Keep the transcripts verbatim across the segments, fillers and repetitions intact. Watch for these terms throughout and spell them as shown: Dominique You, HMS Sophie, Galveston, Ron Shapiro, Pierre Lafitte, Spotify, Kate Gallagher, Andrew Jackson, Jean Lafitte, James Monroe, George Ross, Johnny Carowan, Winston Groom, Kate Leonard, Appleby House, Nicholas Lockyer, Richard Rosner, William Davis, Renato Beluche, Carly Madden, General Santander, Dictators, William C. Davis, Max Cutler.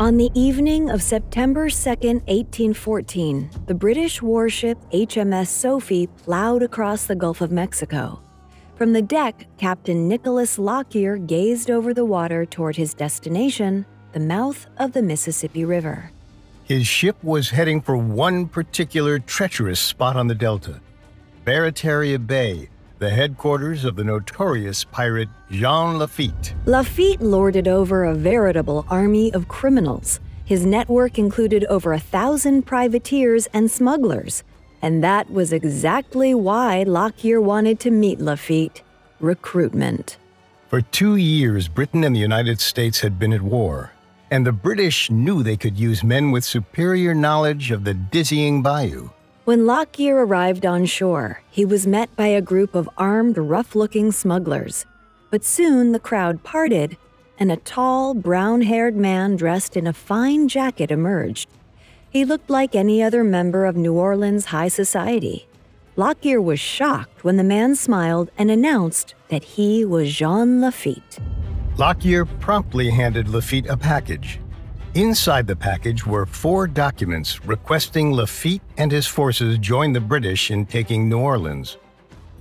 On the evening of September second, eighteen fourteen, the British warship H M S Sophie plowed across the Gulf of Mexico. From the deck, Captain Nicholas Lockyer gazed over the water toward his destination, the mouth of the Mississippi River. His ship was heading for one particular treacherous spot on the Delta, Barataria Bay, the headquarters of the notorious pirate Jean Lafitte. Lafitte lorded over a veritable army of criminals. His network included over a thousand privateers and smugglers. And that was exactly why Lockyer wanted to meet Lafitte: recruitment. For two years, Britain and the United States had been at war, and the British knew they could use men with superior knowledge of the dizzying bayou. When Lockyer arrived on shore, he was met by a group of armed, rough-looking smugglers. But soon the crowd parted, and a tall, brown-haired man dressed in a fine jacket emerged. He looked like any other member of New Orleans high society. Lockyer was shocked when the man smiled and announced that he was Jean Lafitte. Lockyer promptly handed Lafitte a package. Inside the package were four documents requesting Lafitte and his forces join the British in taking New Orleans.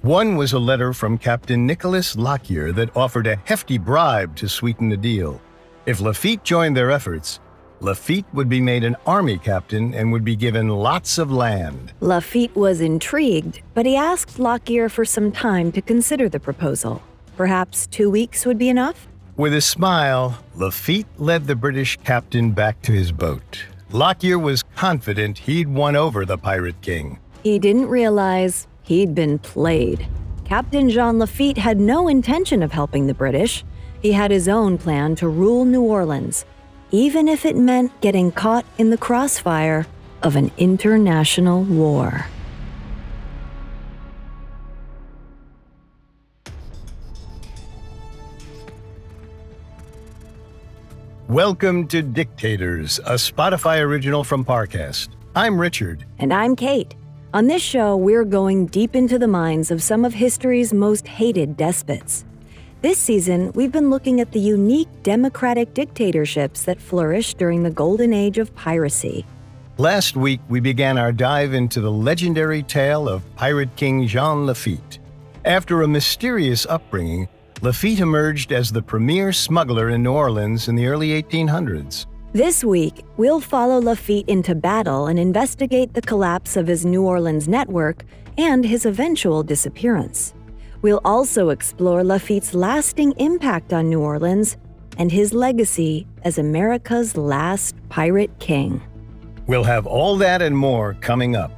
One was a letter from Captain Nicholas Lockyer that offered a hefty bribe to sweeten the deal. If Lafitte joined their efforts, Lafitte would be made an army captain and would be given lots of land. Lafitte was intrigued, but he asked Lockyer for some time to consider the proposal. Perhaps two weeks would be enough? With a smile, Lafitte led the British captain back to his boat. Lockyer was confident he'd won over the pirate king. He didn't realize he'd been played. Captain Jean Lafitte had no intention of helping the British. He had his own plan to rule New Orleans, even if it meant getting caught in the crossfire of an international war. Welcome to Dictators, a Spotify original from Parcast. I'm Richard. And I'm Kate. On this show, we're going deep into the minds of some of history's most hated despots. This season, we've been looking at the unique democratic dictatorships that flourished during the golden age of piracy. Last week, we began our dive into the legendary tale of Pirate King Jean Lafitte. After a mysterious upbringing, Lafitte emerged as the premier smuggler in New Orleans in the early eighteen hundreds. This week, we'll follow Lafitte into battle and investigate the collapse of his New Orleans network and his eventual disappearance. We'll also explore Lafitte's lasting impact on New Orleans and his legacy as America's last pirate king. We'll have all that and more coming up.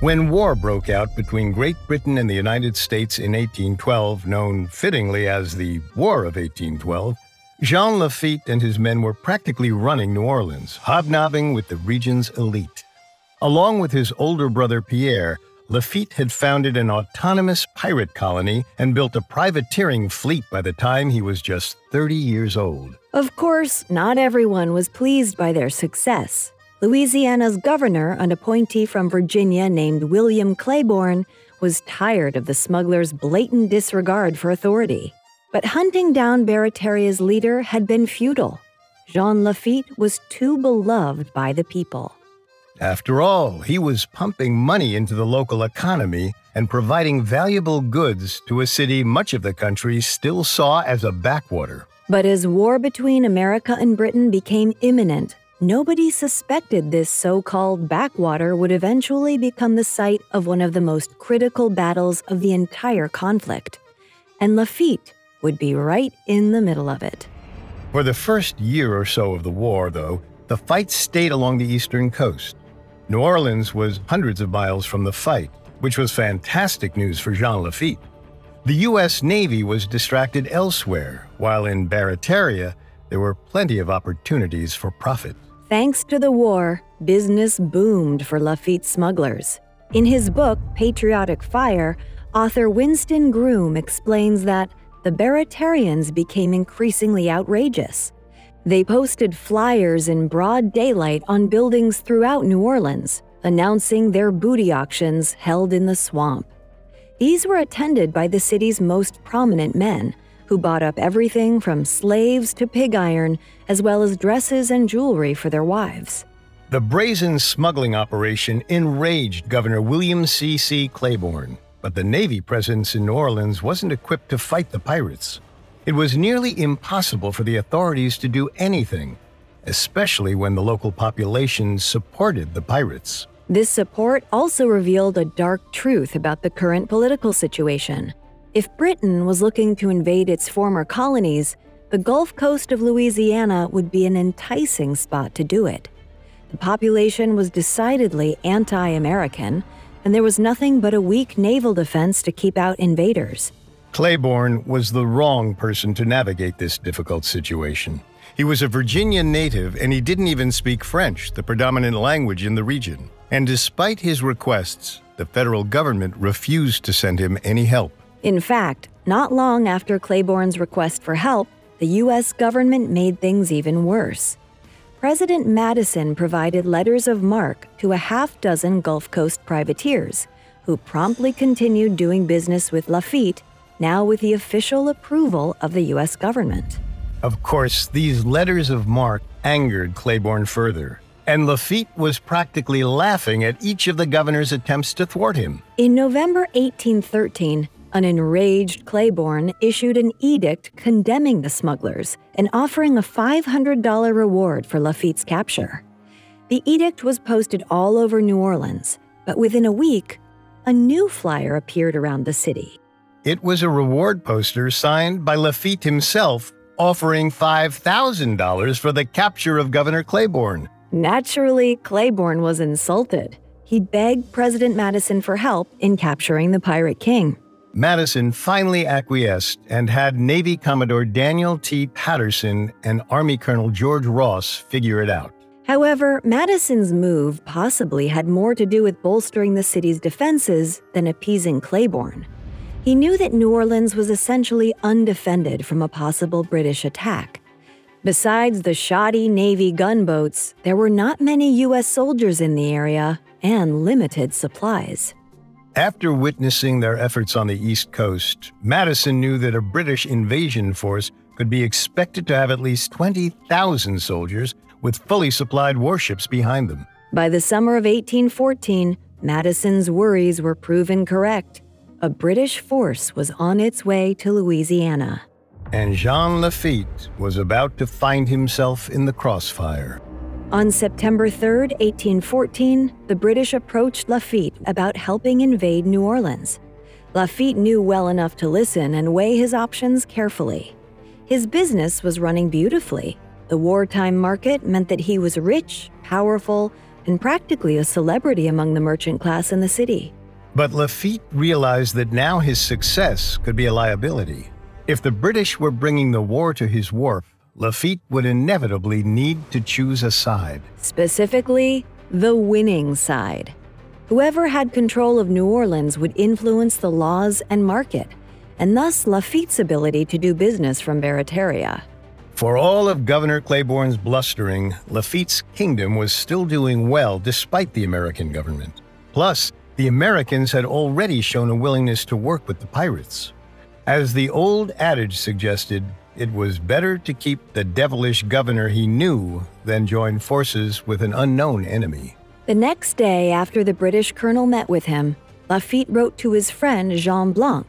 When war broke out between Great Britain and the United States in eighteen twelve, known fittingly as the War of eighteen twelve, Jean Lafitte and his men were practically running New Orleans, hobnobbing with the region's elite. Along with his older brother Pierre, Lafitte had founded an autonomous pirate colony and built a privateering fleet by the time he was just thirty years old. Of course, not everyone was pleased by their success. Louisiana's governor, an appointee from Virginia named William Claiborne, was tired of the smugglers' blatant disregard for authority. But hunting down Barataria's leader had been futile. Jean Lafitte was too beloved by the people. After all, he was pumping money into the local economy and providing valuable goods to a city much of the country still saw as a backwater. But as war between America and Britain became imminent, nobody suspected this so-called backwater would eventually become the site of one of the most critical battles of the entire conflict. And Lafitte would be right in the middle of it. For the first year or so of the war, though, the fight stayed along the eastern coast. New Orleans was hundreds of miles from the fight, which was fantastic news for Jean Lafitte. The U S Navy was distracted elsewhere, while in Barataria, there were plenty of opportunities for profit. Thanks to the war, business boomed for Lafitte's smugglers. In his book, Patriotic Fire, author Winston Groom explains that the Baratarians became increasingly outrageous. They posted flyers in broad daylight on buildings throughout New Orleans, announcing their booty auctions held in the swamp. These were attended by the city's most prominent men, who bought up everything from slaves to pig iron, as well as dresses and jewelry for their wives. The brazen smuggling operation enraged Governor William C. C. Claiborne, but the Navy presence in New Orleans wasn't equipped to fight the pirates. It was nearly impossible for the authorities to do anything, especially when the local population supported the pirates. This support also revealed a dark truth about the current political situation. If Britain was looking to invade its former colonies, the Gulf Coast of Louisiana would be an enticing spot to do it. The population was decidedly anti-American, and there was nothing but a weak naval defense to keep out invaders. Claiborne was the wrong person to navigate this difficult situation. He was a Virginia native, and he didn't even speak French, the predominant language in the region. And despite his requests, the federal government refused to send him any help. In fact, not long after Claiborne's request for help, the U S government made things even worse. President Madison provided letters of marque to a half dozen Gulf Coast privateers, who promptly continued doing business with Lafitte, now with the official approval of the U S government. Of course, these letters of marque angered Claiborne further, and Lafitte was practically laughing at each of the governor's attempts to thwart him. In November eighteen thirteen, an enraged Claiborne issued an edict condemning the smugglers and offering a five hundred dollars reward for Lafitte's capture. The edict was posted all over New Orleans, but within a week, a new flyer appeared around the city. It was a reward poster signed by Lafitte himself, offering five thousand dollars for the capture of Governor Claiborne. Naturally, Claiborne was insulted. He begged President Madison for help in capturing the Pirate King. Madison finally acquiesced and had Navy Commodore Daniel T. Patterson and Army Colonel George Ross figure it out. However, Madison's move possibly had more to do with bolstering the city's defenses than appeasing Claiborne. He knew that New Orleans was essentially undefended from a possible British attack. Besides the shoddy Navy gunboats, there were not many U S soldiers in the area and limited supplies. After witnessing their efforts on the East Coast, Madison knew that a British invasion force could be expected to have at least twenty thousand soldiers with fully supplied warships behind them. By the summer of eighteen fourteen, Madison's worries were proven correct. A British force was on its way to Louisiana. And Jean Lafitte was about to find himself in the crossfire. On September third, eighteen fourteen, the British approached Lafitte about helping invade New Orleans. Lafitte knew well enough to listen and weigh his options carefully. His business was running beautifully. The wartime market meant that he was rich, powerful, and practically a celebrity among the merchant class in the city. But Lafitte realized that now his success could be a liability. If the British were bringing the war to his wharf, Lafitte would inevitably need to choose a side. Specifically, the winning side. Whoever had control of New Orleans would influence the laws and market, and thus Lafitte's ability to do business from Barataria. For all of Governor Claiborne's blustering, Lafitte's kingdom was still doing well despite the American government. Plus, the Americans had already shown a willingness to work with the pirates. As the old adage suggested, it was better to keep the devilish governor he knew than join forces with an unknown enemy. The next day after the British colonel met with him, Lafitte wrote to his friend Jean Blanc,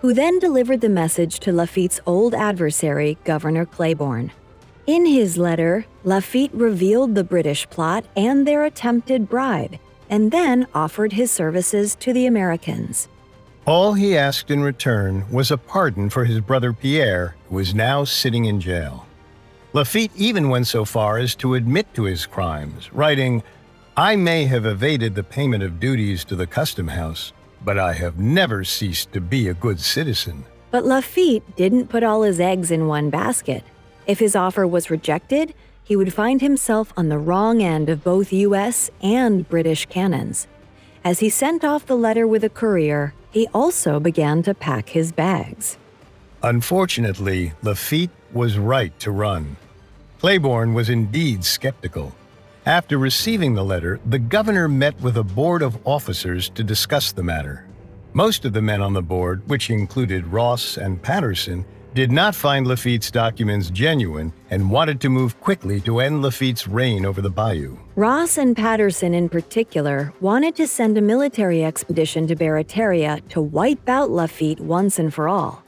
who then delivered the message to Lafitte's old adversary, Governor Claiborne. In his letter, Lafitte revealed the British plot and their attempted bribe, and then offered his services to the Americans. All he asked in return was a pardon for his brother Pierre, who was now sitting in jail. Lafitte even went so far as to admit to his crimes, writing, "I may have evaded the payment of duties to the custom house, but I have never ceased to be a good citizen." But Lafitte didn't put all his eggs in one basket. If his offer was rejected, he would find himself on the wrong end of both U S and British cannons. As he sent off the letter with a courier, he also began to pack his bags. Unfortunately, Lafitte was right to run. Claiborne was indeed skeptical. After receiving the letter, the governor met with a board of officers to discuss the matter. Most of the men on the board, which included Ross and Patterson, did not find Lafitte's documents genuine and wanted to move quickly to end Lafitte's reign over the bayou. Ross and Patterson in particular wanted to send a military expedition to Barataria to wipe out Lafitte once and for all.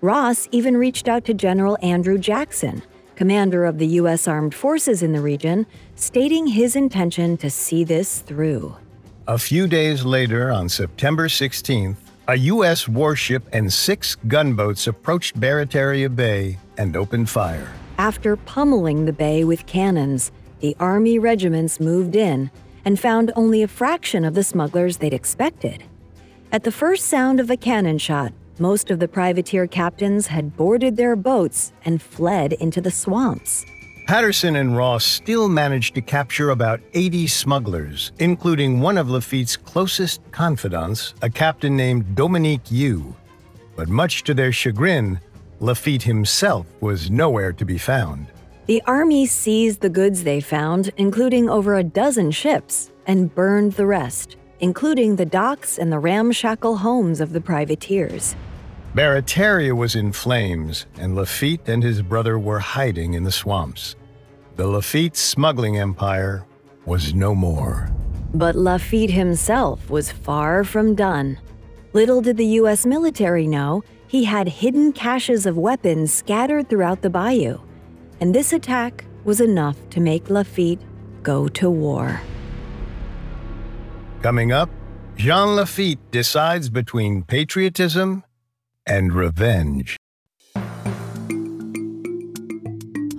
Ross even reached out to General Andrew Jackson, commander of the U S Armed Forces in the region, stating his intention to see this through. A few days later, on September sixteenth, a U S warship and six gunboats approached Barataria Bay and opened fire. After pummeling the bay with cannons, the Army regiments moved in and found only a fraction of the smugglers they'd expected. At the first sound of a cannon shot, most of the privateer captains had boarded their boats and fled into the swamps. Patterson and Ross still managed to capture about eighty smugglers, including one of Lafitte's closest confidants, a captain named Dominique You. But much to their chagrin, Lafitte himself was nowhere to be found. The Army seized the goods they found, including over a dozen ships, and burned the rest, including the docks and the ramshackle homes of the privateers. Barataria was in flames, and Lafitte and his brother were hiding in the swamps. The Lafitte smuggling empire was no more. But Lafitte himself was far from done. Little did the U S military know, he had hidden caches of weapons scattered throughout the bayou. And this attack was enough to make Lafitte go to war. Coming up, Jean Lafitte decides between patriotism and revenge.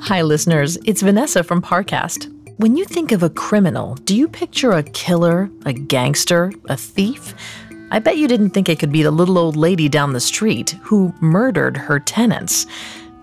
Hi, listeners. It's Vanessa from Parcast. When you think of a criminal, do you picture a killer, a gangster, a thief? I bet you didn't think it could be the little old lady down the street who murdered her tenants.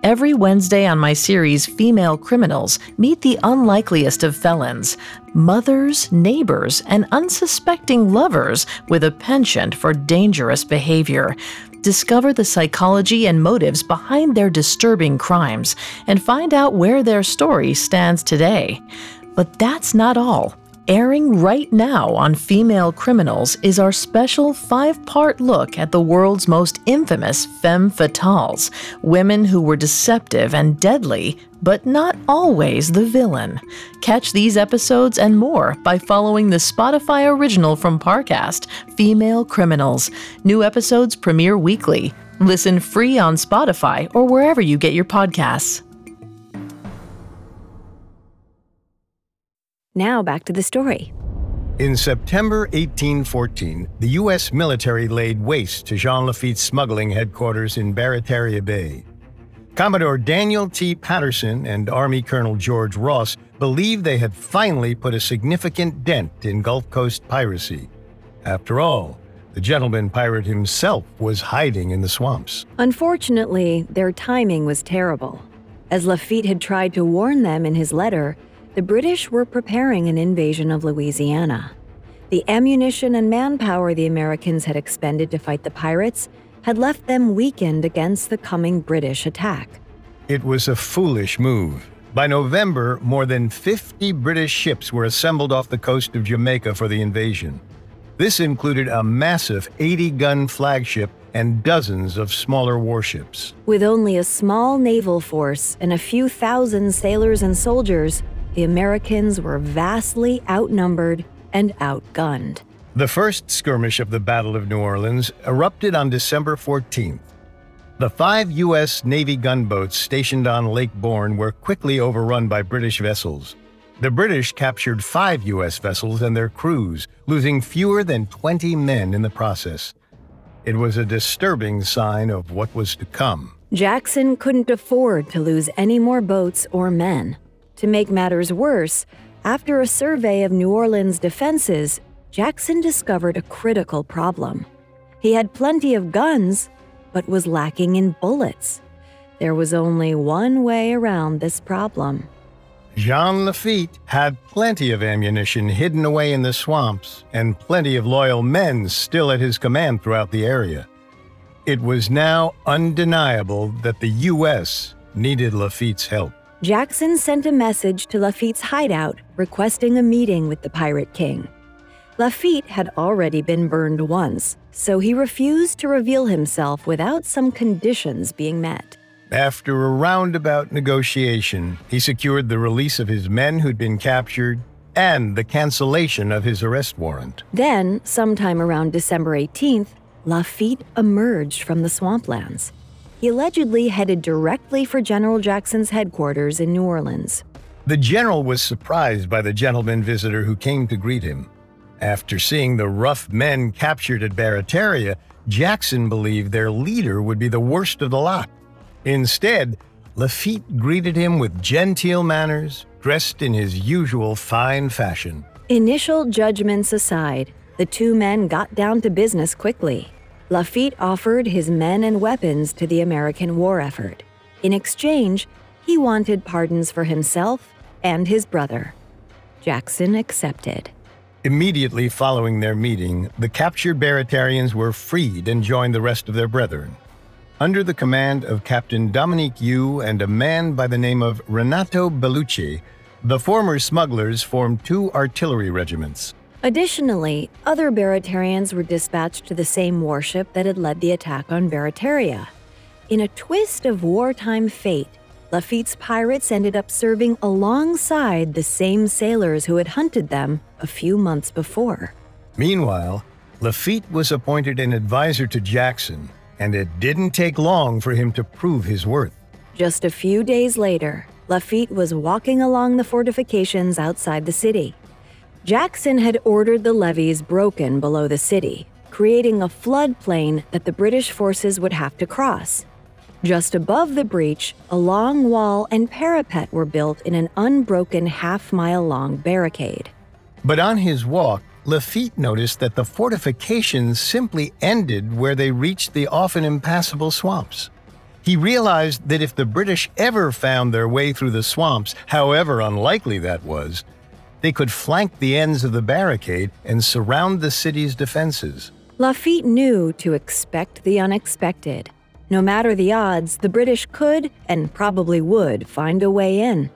Every Wednesday on my series, Female Criminals, meet the unlikeliest of felons, mothers, neighbors, and unsuspecting lovers with a penchant for dangerous behavior. Discover the psychology and motives behind their disturbing crimes and find out where their story stands today. But that's not all. Airing right now on Female Criminals is our special five-part look at the world's most infamous femme fatales, women who were deceptive and deadly, but not always the villain. Catch these episodes and more by following the Spotify original from Parcast, Female Criminals. New episodes premiere weekly. Listen free on Spotify or wherever you get your podcasts. Now back to the story. In September eighteen fourteen, the U S military laid waste to Jean Lafitte's smuggling headquarters in Barataria Bay. Commodore Daniel T. Patterson and Army Colonel George Ross believed they had finally put a significant dent in Gulf Coast piracy. After all, the gentleman pirate himself was hiding in the swamps. Unfortunately, their timing was terrible. As Lafitte had tried to warn them in his letter, the British were preparing an invasion of Louisiana. The ammunition and manpower the Americans had expended to fight the pirates had left them weakened against the coming British attack. It was a foolish move. By November, more than fifty British ships were assembled off the coast of Jamaica for the invasion. This included a massive eighty-gun flagship and dozens of smaller warships. With only a small naval force and a few thousand sailors and soldiers, the Americans were vastly outnumbered and outgunned. The first skirmish of the Battle of New Orleans erupted on December fourteenth. The five U S Navy gunboats stationed on Lake Bourne were quickly overrun by British vessels. The British captured five U S vessels and their crews, losing fewer than twenty men in the process. It was a disturbing sign of what was to come. Jackson couldn't afford to lose any more boats or men. To make matters worse, after a survey of New Orleans' defenses, Jackson discovered a critical problem. He had plenty of guns, but was lacking in bullets. There was only one way around this problem. Jean Lafitte had plenty of ammunition hidden away in the swamps and plenty of loyal men still at his command throughout the area. It was now undeniable that the U S needed Lafitte's help. Jackson sent a message to Lafitte's hideout requesting a meeting with the Pirate King. Lafitte had already been burned once, so he refused to reveal himself without some conditions being met. After a roundabout negotiation, he secured the release of his men who'd been captured and the cancellation of his arrest warrant. Then, sometime around December eighteenth, Lafitte emerged from the swamplands. He allegedly headed directly for General Jackson's headquarters in New Orleans. The general was surprised by the gentleman visitor who came to greet him. After seeing the rough men captured at Barataria, Jackson believed their leader would be the worst of the lot. Instead, Lafitte greeted him with genteel manners, dressed in his usual fine fashion. Initial judgments aside, the two men got down to business quickly. Lafitte offered his men and weapons to the American war effort. In exchange, he wanted pardons for himself and his brother. Jackson accepted. Immediately following their meeting, the captured Baratarians were freed and joined the rest of their brethren. Under the command of Captain Dominique You and a man by the name of Renato Beluche, the former smugglers formed two artillery regiments. Additionally, other Baratarians were dispatched to the same warship that had led the attack on Barataria. In a twist of wartime fate, Lafitte's pirates ended up serving alongside the same sailors who had hunted them a few months before. Meanwhile, Lafitte was appointed an advisor to Jackson, and it didn't take long for him to prove his worth. Just a few days later, Lafitte was walking along the fortifications outside the city. Jackson had ordered the levees broken below the city, creating a floodplain that the British forces would have to cross. Just above the breach, a long wall and parapet were built in an unbroken half-mile-long barricade. But on his walk, Lafitte noticed that the fortifications simply ended where they reached the often impassable swamps. He realized that if the British ever found their way through the swamps, however unlikely that was, they could flank the ends of the barricade and surround the city's defenses. Lafitte knew to expect the unexpected. No matter the odds, the British could, and probably would, find a way in.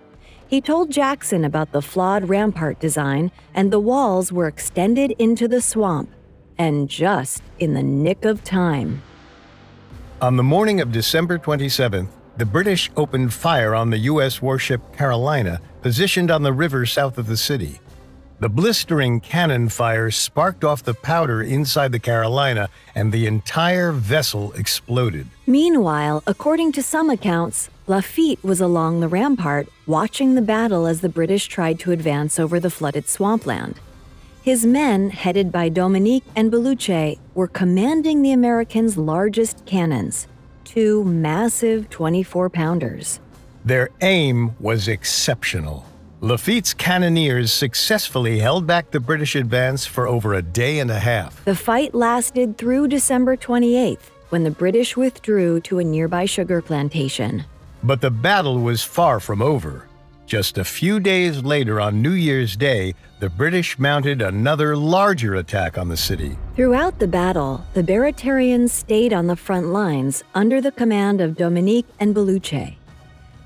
He told Jackson about the flawed rampart design, and the walls were extended into the swamp, and just in the nick of time. On the morning of December twenty-seventh, the British opened fire on the U S warship Carolina, positioned on the river south of the city. The blistering cannon fire sparked off the powder inside the Carolina, and the entire vessel exploded. Meanwhile, according to some accounts, Lafitte was along the rampart, watching the battle as the British tried to advance over the flooded swampland. His men, headed by Dominique and Beluche, were commanding the Americans' largest cannons, two massive twenty-four pounders. Their aim was exceptional. Lafitte's cannoneers successfully held back the British advance for over a day and a half. The fight lasted through December twenty-eighth, when the British withdrew to a nearby sugar plantation. But the battle was far from over. Just a few days later, on New Year's Day, the British mounted another larger attack on the city. Throughout the battle, the Baratarians stayed on the front lines under the command of Dominique and Beluche.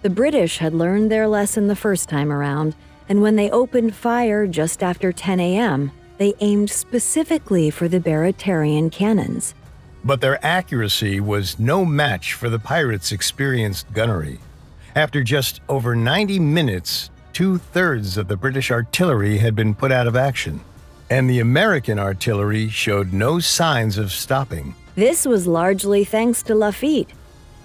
The British had learned their lesson the first time around, and when they opened fire just after ten a.m., they aimed specifically for the Baratarian cannons. But their accuracy was no match for the pirates' experienced gunnery. After just over ninety minutes, two-thirds of the British artillery had been put out of action, and the American artillery showed no signs of stopping. This was largely thanks to Lafitte.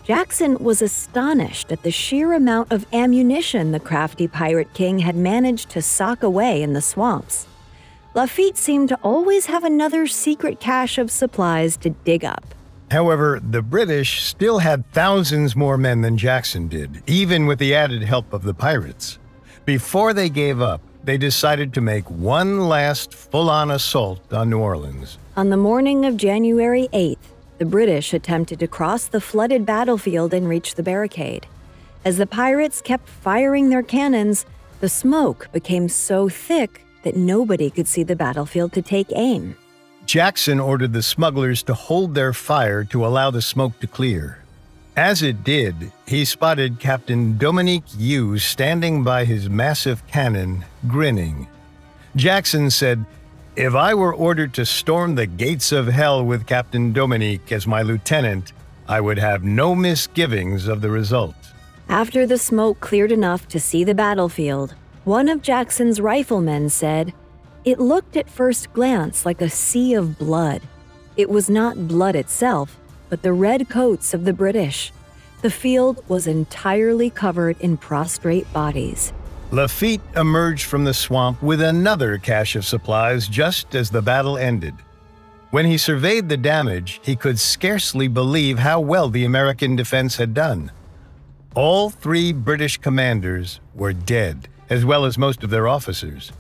Jackson was astonished at the sheer amount of ammunition the crafty pirate king had managed to sock away in the swamps. Lafitte seemed to always have another secret cache of supplies to dig up. However, the British still had thousands more men than Jackson did, even with the added help of the pirates. Before they gave up, they decided to make one last full-on assault on New Orleans. On the morning of January eighth, the British attempted to cross the flooded battlefield and reach the barricade. As the pirates kept firing their cannons, the smoke became so thick that nobody could see the battlefield to take aim. Jackson ordered the smugglers to hold their fire to allow the smoke to clear. As it did, he spotted Captain Dominique You standing by his massive cannon, grinning. Jackson said, "If I were ordered to storm the gates of hell with Captain Dominique as my lieutenant, I would have no misgivings of the result." After the smoke cleared enough to see the battlefield, one of Jackson's riflemen said, "It looked at first glance like a sea of blood. It was not blood itself, but the red coats of the British. The field was entirely covered in prostrate bodies." Lafitte emerged from the swamp with another cache of supplies just as the battle ended. When he surveyed the damage, he could scarcely believe how well the American defense had done. All three British commanders were dead, as well as most of their officers.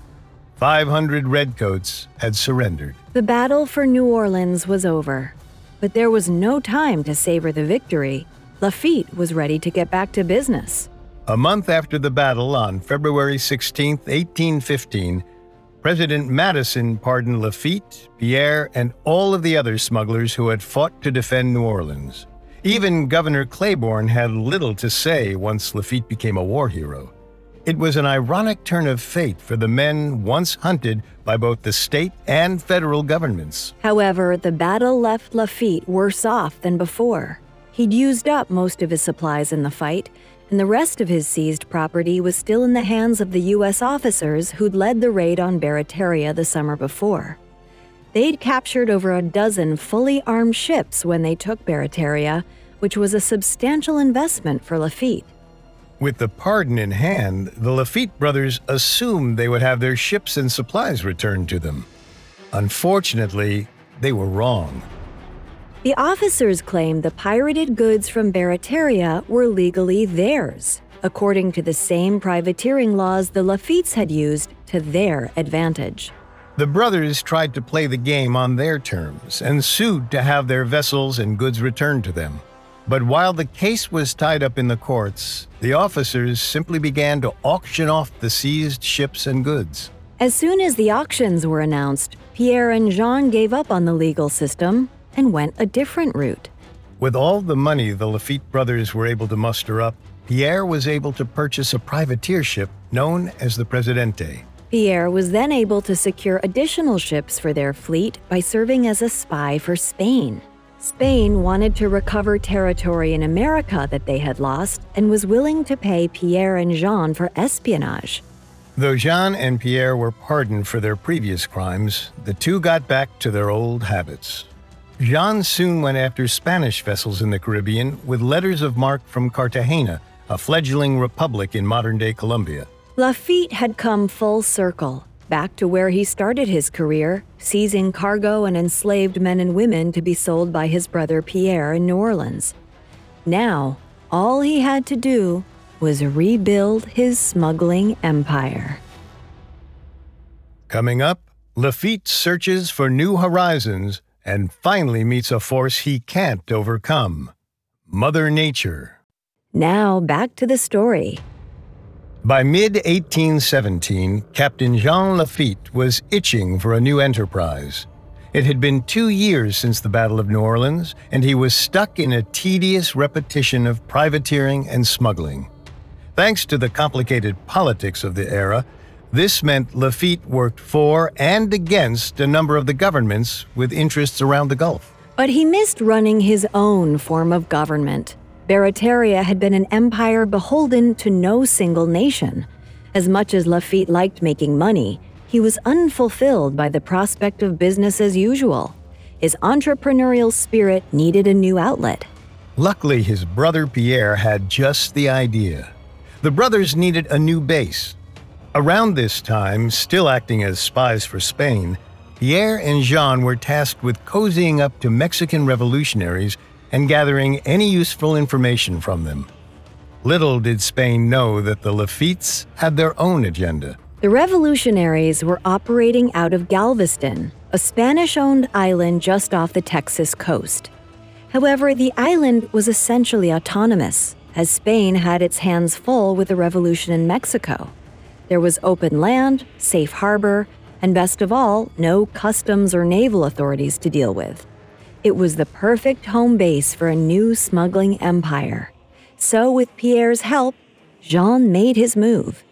five hundred redcoats had surrendered. The battle for New Orleans was over, but there was no time to savor the victory. Lafitte was ready to get back to business. A month after the battle, on February sixteenth, eighteen fifteen, President Madison pardoned Lafitte, Pierre, and all of the other smugglers who had fought to defend New Orleans. Even Governor Claiborne had little to say once Lafitte became a war hero. It was an ironic turn of fate for the men once hunted by both the state and federal governments. However, the battle left Lafitte worse off than before. He'd used up most of his supplies in the fight, and the rest of his seized property was still in the hands of the U S officers who'd led the raid on Barataria the summer before. They'd captured over a dozen fully armed ships when they took Barataria, which was a substantial investment for Lafitte. With the pardon in hand, the Lafitte brothers assumed they would have their ships and supplies returned to them. Unfortunately, they were wrong. The officers claimed the pirated goods from Barataria were legally theirs, according to the same privateering laws the Lafittes had used to their advantage. The brothers tried to play the game on their terms and sued to have their vessels and goods returned to them. But while the case was tied up in the courts, the officers simply began to auction off the seized ships and goods. As soon as the auctions were announced, Pierre and Jean gave up on the legal system and went a different route. With all the money the Lafitte brothers were able to muster up, Pierre was able to purchase a privateer ship known as the Presidente. Pierre was then able to secure additional ships for their fleet by serving as a spy for Spain. Spain wanted to recover territory in America that they had lost and was willing to pay Pierre and Jean for espionage. Though Jean and Pierre were pardoned for their previous crimes, the two got back to their old habits. Jean soon went after Spanish vessels in the Caribbean with letters of marque from Cartagena, a fledgling republic in modern-day Colombia. Lafitte had come full circle, back to where he started his career, seizing cargo and enslaved men and women to be sold by his brother Pierre in New Orleans. Now, all he had to do was rebuild his smuggling empire. Coming up, Lafitte searches for new horizons and finally meets a force he can't overcome: Mother Nature. Now, back to the story. By mid eighteen seventeen, Captain Jean Lafitte was itching for a new enterprise. It had been two years since the Battle of New Orleans, and he was stuck in a tedious repetition of privateering and smuggling. Thanks to the complicated politics of the era, this meant Lafitte worked for and against a number of the governments with interests around the Gulf. But he missed running his own form of government. Barataria had been an empire beholden to no single nation. As much as Lafitte liked making money, he was unfulfilled by the prospect of business as usual. His entrepreneurial spirit needed a new outlet. Luckily, his brother Pierre had just the idea. The brothers needed a new base. Around this time, still acting as spies for Spain, Pierre and Jean were tasked with cozying up to Mexican revolutionaries and gathering any useful information from them. Little did Spain know that the Lafittes had their own agenda. The revolutionaries were operating out of Galveston, a Spanish-owned island just off the Texas coast. However, the island was essentially autonomous, as Spain had its hands full with the revolution in Mexico. There was open land, safe harbor, and best of all, no customs or naval authorities to deal with. It was the perfect home base for a new smuggling empire. So, with Pierre's help, Jean made his move.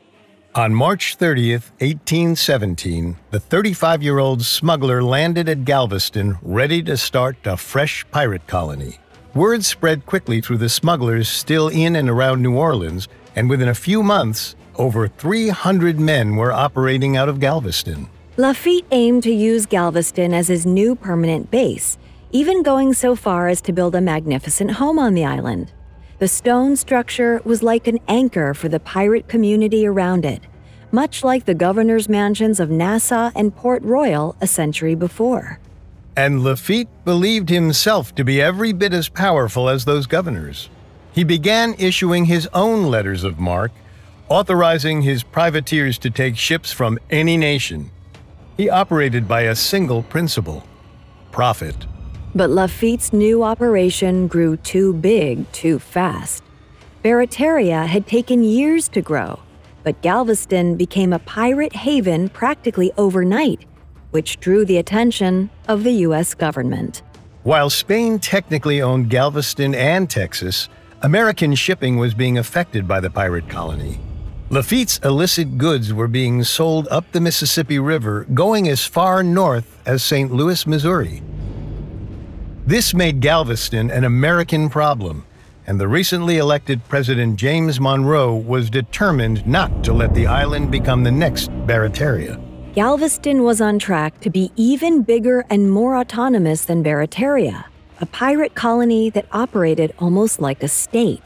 On March thirtieth, eighteen seventeen, the thirty-five-year-old smuggler landed at Galveston, ready to start a fresh pirate colony. Word spread quickly through the smugglers still in and around New Orleans, and within a few months, over three hundred men were operating out of Galveston. Lafitte aimed to use Galveston as his new permanent base, even going so far as to build a magnificent home on the island. The stone structure was like an anchor for the pirate community around it, much like the governor's mansions of Nassau and Port Royal a century before. And Lafitte believed himself to be every bit as powerful as those governors. He began issuing his own letters of marque, authorizing his privateers to take ships from any nation. He operated by a single principle: profit. But Lafitte's new operation grew too big too fast. Barataria had taken years to grow, but Galveston became a pirate haven practically overnight, which drew the attention of the U S government. While Spain technically owned Galveston and Texas, American shipping was being affected by the pirate colony. Lafitte's illicit goods were being sold up the Mississippi River, going as far north as Saint Louis, Missouri. This made Galveston an American problem, and the recently elected President James Monroe was determined not to let the island become the next Barataria. Galveston was on track to be even bigger and more autonomous than Barataria, a pirate colony that operated almost like a state.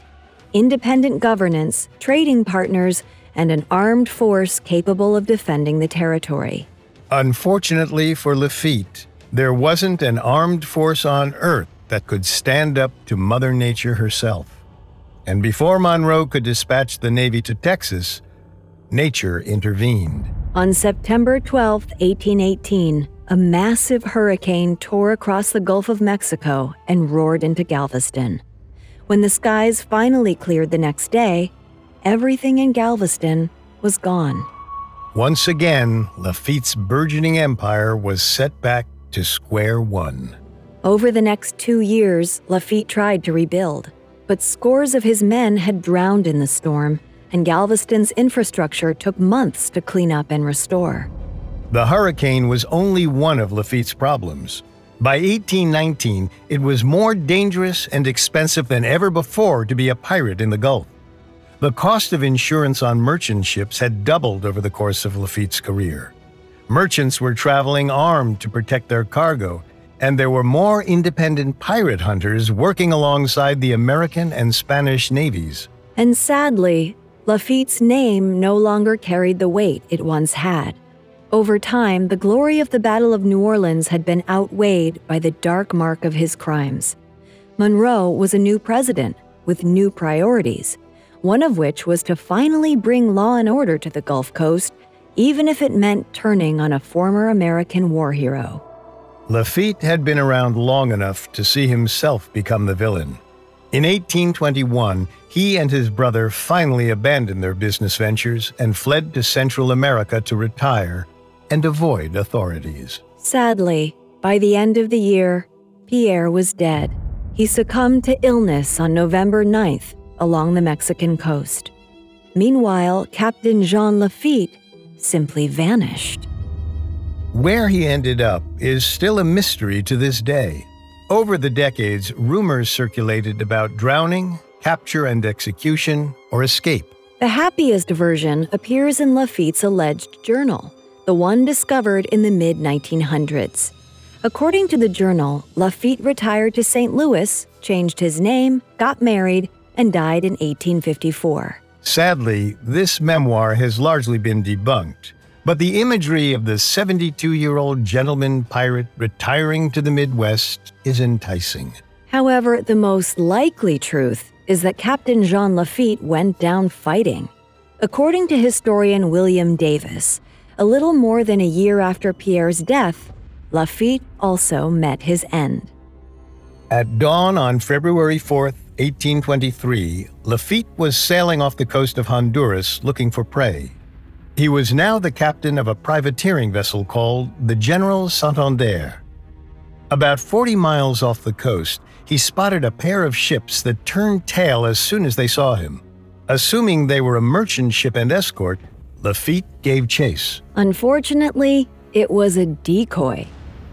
Independent governance, trading partners, and an armed force capable of defending the territory. Unfortunately for Lafitte, there wasn't an armed force on Earth that could stand up to Mother Nature herself. And before Monroe could dispatch the Navy to Texas, nature intervened. On September twelfth, eighteen eighteen, a massive hurricane tore across the Gulf of Mexico and roared into Galveston. When the skies finally cleared the next day, everything in Galveston was gone. Once again, Lafitte's burgeoning empire was set back to square one. Over the next two years, Lafitte tried to rebuild, but scores of his men had drowned in the storm, and Galveston's infrastructure took months to clean up and restore. The hurricane was only one of Lafitte's problems. By eighteen nineteen, it was more dangerous and expensive than ever before to be a pirate in the Gulf. The cost of insurance on merchant ships had doubled over the course of Lafitte's career. Merchants were traveling armed to protect their cargo, and there were more independent pirate hunters working alongside the American and Spanish navies. And sadly, Lafitte's name no longer carried the weight it once had. Over time, the glory of the Battle of New Orleans had been outweighed by the dark mark of his crimes. Monroe was a new president with new priorities, one of which was to finally bring law and order to the Gulf Coast, even if it meant turning on a former American war hero. Lafitte had been around long enough to see himself become the villain. In eighteen twenty-one, he and his brother finally abandoned their business ventures and fled to Central America to retire and avoid authorities. Sadly, by the end of the year, Pierre was dead. He succumbed to illness on November ninth along the Mexican coast. Meanwhile, Captain Jean Lafitte simply vanished. Where he ended up is still a mystery to this day. Over the decades, rumors circulated about drowning, capture and execution, or escape. The happiest version appears in Lafitte's alleged journal, the one discovered in the mid nineteen hundreds. According to the journal, Lafitte retired to Saint Louis, changed his name, got married, and died in eighteen fifty-four. Sadly, this memoir has largely been debunked, but the imagery of the seventy-two-year-old gentleman pirate retiring to the Midwest is enticing. However, the most likely truth is that Captain Jean Lafitte went down fighting. According to historian William Davis, a little more than a year after Pierre's death, Lafitte also met his end. At dawn on February fourth, eighteen twenty-three, Lafitte was sailing off the coast of Honduras looking for prey. He was now the captain of a privateering vessel called the General Santander. About forty miles off the coast, he spotted a pair of ships that turned tail as soon as they saw him. Assuming they were a merchant ship and escort, Lafitte gave chase. Unfortunately, it was a decoy.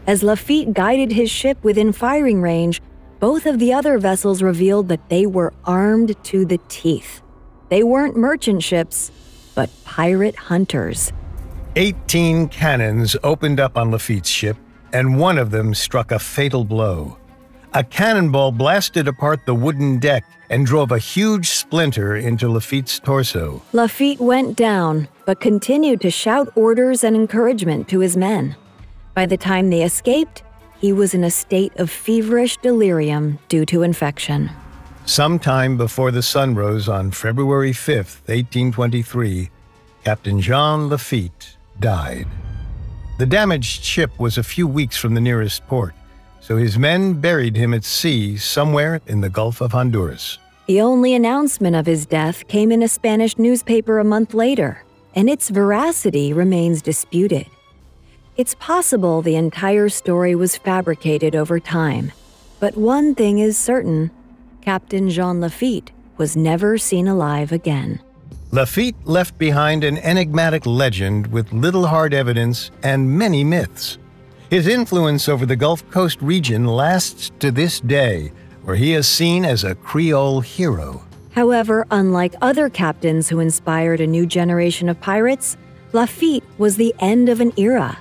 As Lafitte guided his ship within firing range, both of the other vessels revealed that they were armed to the teeth. They weren't merchant ships, but pirate hunters. Eighteen cannons opened up on Lafitte's ship, and one of them struck a fatal blow. A cannonball blasted apart the wooden deck and drove a huge splinter into Lafitte's torso. Lafitte went down, but continued to shout orders and encouragement to his men. By the time they escaped, he was in a state of feverish delirium due to infection. Sometime before the sun rose on February fifth, eighteen twenty-three, Captain Jean Lafitte died. The damaged ship was a few weeks from the nearest port, so his men buried him at sea somewhere in the Gulf of Honduras. The only announcement of his death came in a Spanish newspaper a month later, and its veracity remains disputed. It's possible the entire story was fabricated over time, but one thing is certain: Captain Jean Lafitte was never seen alive again. Lafitte left behind an enigmatic legend with little hard evidence and many myths. His influence over the Gulf Coast region lasts to this day, where he is seen as a Creole hero. However, unlike other captains who inspired a new generation of pirates, Lafitte was the end of an era.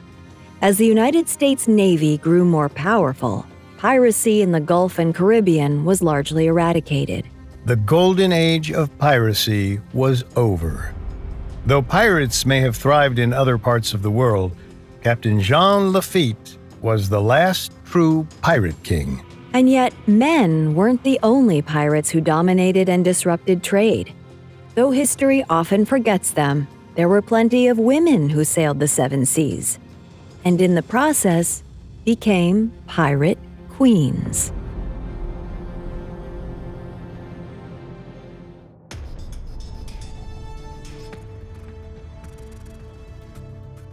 As the United States Navy grew more powerful, piracy in the Gulf and Caribbean was largely eradicated. The golden age of piracy was over. Though pirates may have thrived in other parts of the world, Captain Jean Lafitte was the last true pirate king. And yet, men weren't the only pirates who dominated and disrupted trade. Though history often forgets them, there were plenty of women who sailed the seven seas, and in the process, became pirate queens.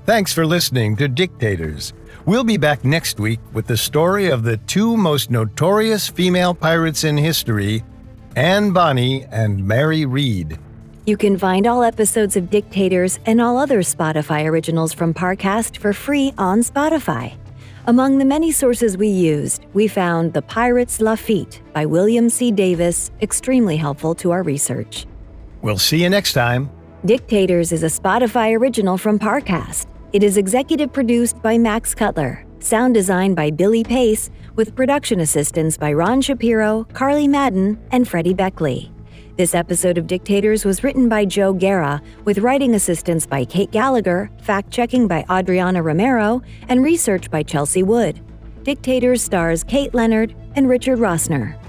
Thanks for listening to Dictators. We'll be back next week with the story of the two most notorious female pirates in history, Anne Bonny and Mary Read. You can find all episodes of Dictators and all other Spotify originals from Parcast for free on Spotify. Among the many sources we used, we found The Pirates Lafitte by William C. Davis, extremely helpful to our research. We'll see you next time. Dictators is a Spotify original from Parcast. It is executive produced by Max Cutler, sound design by Billy Pace, with production assistance by Ron Shapiro, Carly Madden, and Freddie Beckley. This episode of Dictators was written by Joe Guerra, with writing assistance by Kate Gallagher, fact-checking by Adriana Romero, and research by Chelsea Wood. Dictators stars Kate Leonard and Richard Rosner.